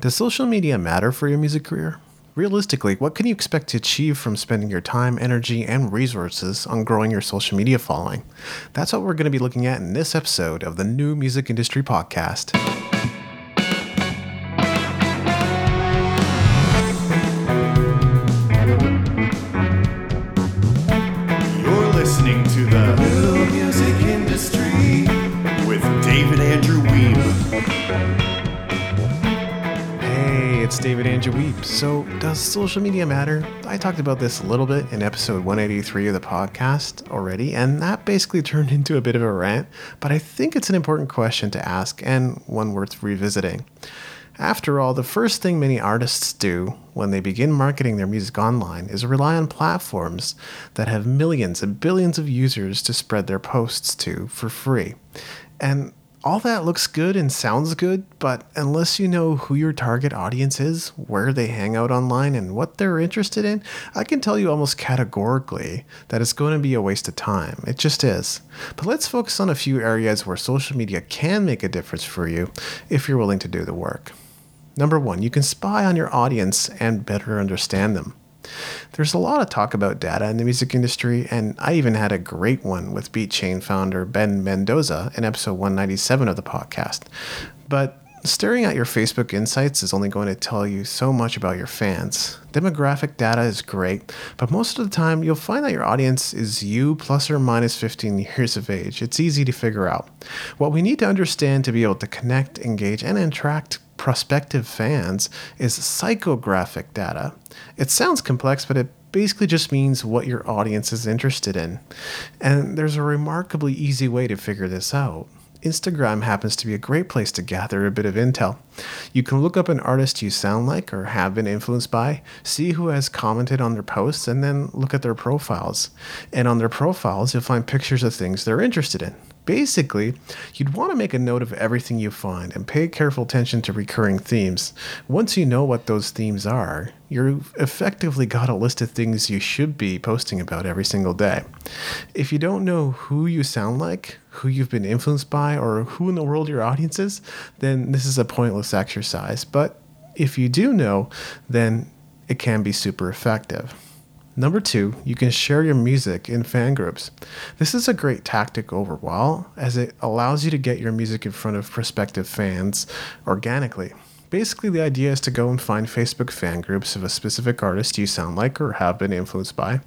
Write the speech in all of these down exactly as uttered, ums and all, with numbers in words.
Does social media matter for your music career? Realistically, what can you expect to achieve from spending your time, energy, and resources on growing your social media following? That's what we're going to be looking at in this episode of the New Music Industry Podcast. You're listening to the New Music Industry with David Andrew Weeb. It's David Andrew Weep. So, does social media matter? I talked about this a little bit in episode one eighty-three of the podcast already, and that basically turned into a bit of a rant, but I think it's an important question to ask and one worth revisiting. After all, the first thing many artists do when they begin marketing their music online is rely on platforms that have millions and billions of users to spread their posts to for free. And all that looks good and sounds good, but unless you know who your target audience is, where they hang out online, and what they're interested in, I can tell you almost categorically that it's going to be a waste of time. It just is. But let's focus on a few areas where social media can make a difference for you if you're willing to do the work. Number one, you can spy on your audience and better understand them. There's a lot of talk about data in the music industry, and I even had a great one with Beatchain founder Ben Mendoza in episode one ninety-seven of the podcast. But staring at your Facebook Insights is only going to tell you so much about your fans. Demographic data is great, but most of the time you'll find that your audience is you plus or minus fifteen years of age. It's easy to figure out. What we need to understand to be able to connect, engage, and attract prospective fans is psychographic data. It sounds complex, but it basically just means what your audience is interested in. And there's a remarkably easy way to figure this out. Instagram happens to be a great place to gather a bit of intel. You can look up an artist you sound like or have been influenced by, see who has commented on their posts, and then look at their profiles. And on their profiles, you'll find pictures of things they're interested in. Basically, you'd want to make a note of everything you find and pay careful attention to recurring themes. Once you know what those themes are, you've effectively got a list of things you should be posting about every single day. If you don't know who you sound like, who you've been influenced by, or who in the world your audience is, then this is a pointless exercise. But if you do know, then it can be super effective. Number two, you can share your music in fan groups. This is a great tactic overall, as it allows you to get your music in front of prospective fans organically. Basically, the idea is to go and find Facebook fan groups of a specific artist you sound like or have been influenced by.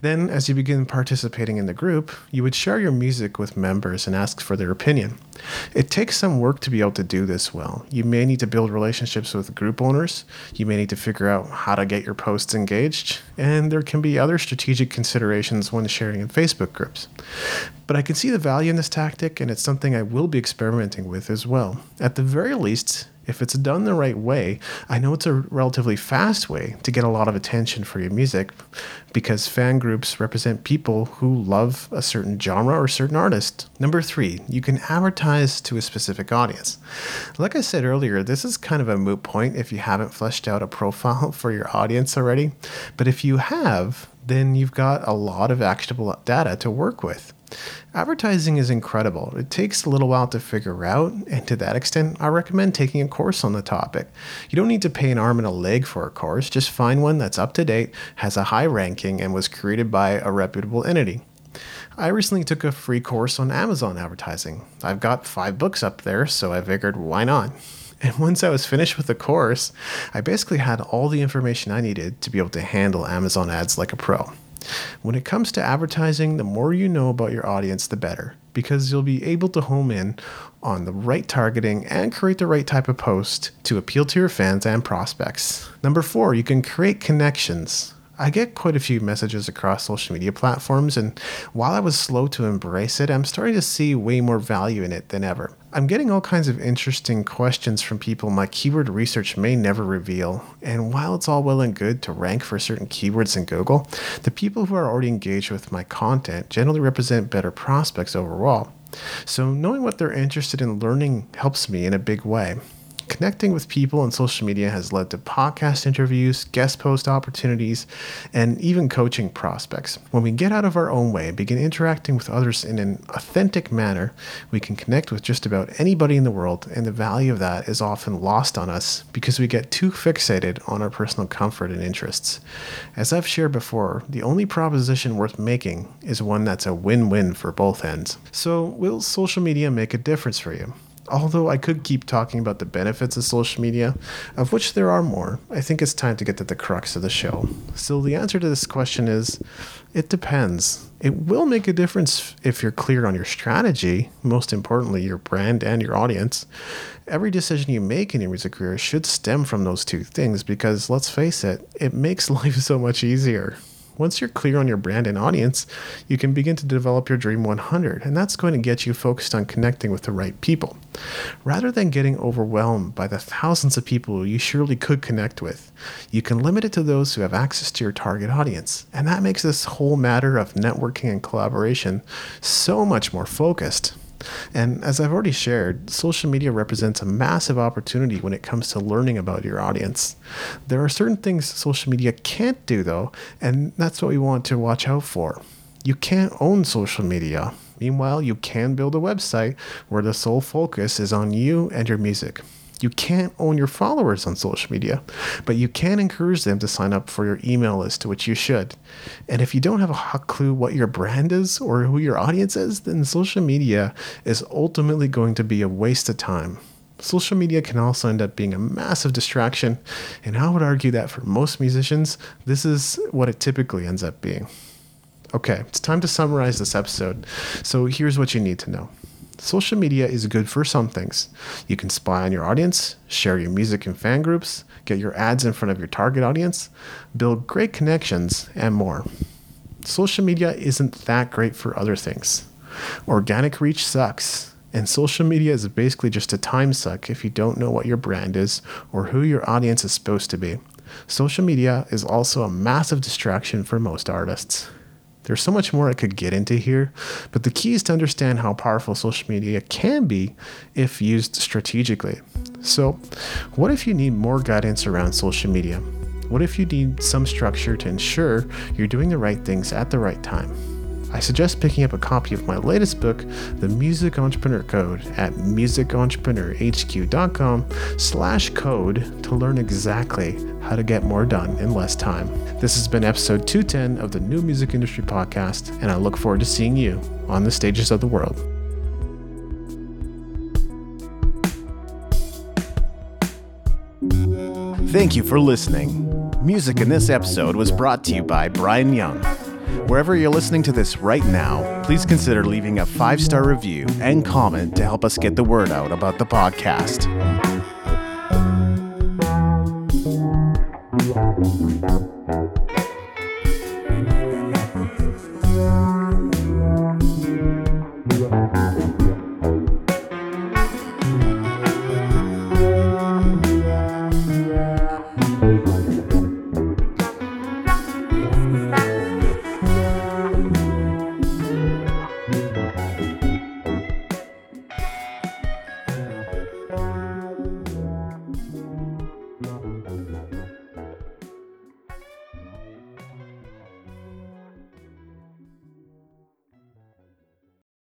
Then, as you begin participating in the group, you would share your music with members and ask for their opinion. It takes some work to be able to do this well. You may need to build relationships with group owners, you may need to figure out how to get your posts engaged, and there can be other strategic considerations when sharing in Facebook groups. But I can see the value in this tactic, and it's something I will be experimenting with as well. At the very least, if it's done the right way, I know it's a relatively fast way to get a lot of attention for your music, because fan groups represent people who love a certain genre or certain artist. Number three, you can advertise to a specific audience. Like I said earlier, this is kind of a moot point if you haven't fleshed out a profile for your audience already, but if you have, then you've got a lot of actionable data to work with. Advertising is incredible. It takes a little while to figure out, and to that extent, I recommend taking a course on the topic. You don't need to pay an arm and a leg for a course. Just find one that's up to date, has a high ranking, and was created by a reputable entity. I recently took a free course on Amazon advertising. I've got five books up there, so I figured, why not? And once I was finished with the course, I basically had all the information I needed to be able to handle Amazon ads like a pro. When it comes to advertising, the more you know about your audience, the better, because you'll be able to home in on the right targeting and create the right type of post to appeal to your fans and prospects. Number four, you can create connections. I get quite a few messages across social media platforms, and while I was slow to embrace it, I'm starting to see way more value in it than ever. I'm getting all kinds of interesting questions from people my keyword research may never reveal, and while it's all well and good to rank for certain keywords in Google, the people who are already engaged with my content generally represent better prospects overall. So knowing what they're interested in learning helps me in a big way. Connecting with people on social media has led to podcast interviews, guest post opportunities, and even coaching prospects. When we get out of our own way and begin interacting with others in an authentic manner, we can connect with just about anybody in the world, and the value of that is often lost on us because we get too fixated on our personal comfort and interests. As I've shared before, the only proposition worth making is one that's a win-win for both ends. So will social media make a difference for you? Although I could keep talking about the benefits of social media, of which there are more, I think it's time to get to the crux of the show. So the answer to this question is, it depends. It will make a difference if you're clear on your strategy, most importantly, your brand and your audience. Every decision you make in your music career should stem from those two things because, let's face it, it makes life so much easier. Once you're clear on your brand and audience, you can begin to develop your Dream one hundred, and that's going to get you focused on connecting with the right people. Rather than getting overwhelmed by the thousands of people you surely could connect with, you can limit it to those who have access to your target audience, and that makes this whole matter of networking and collaboration so much more focused. And as I've already shared, social media represents a massive opportunity when it comes to learning about your audience. There are certain things social media can't do, though, and that's what we want to watch out for. You can't own social media. Meanwhile, you can build a website where the sole focus is on you and your music. You can't own your followers on social media, but you can encourage them to sign up for your email list, which you should. And if you don't have a clue what your brand is or who your audience is, then social media is ultimately going to be a waste of time. Social media can also end up being a massive distraction, and I would argue that for most musicians, this is what it typically ends up being. Okay, it's time to summarize this episode. So here's what you need to know. Social media is good for some things. You can spy on your audience, share your music in fan groups, get your ads in front of your target audience, build great connections, and more. Social media isn't that great for other things. Organic reach sucks, and social media is basically just a time suck if you don't know what your brand is or who your audience is supposed to be. Social media is also a massive distraction for most artists. There's so much more I could get into here, but the key is to understand how powerful social media can be if used strategically. So, what if you need more guidance around social media? What if you need some structure to ensure you're doing the right things at the right time? I suggest picking up a copy of my latest book, The Music Entrepreneur Code, at music entrepreneur h q dot com slash code to learn exactly how to get more done in less time. This has been episode two ten of the New Music Industry Podcast, and I look forward to seeing you on the stages of the world. Thank you for listening. Music in this episode was brought to you by Brian Young. Wherever you're listening to this right now, please consider leaving a five-star review and comment to help us get the word out about the podcast.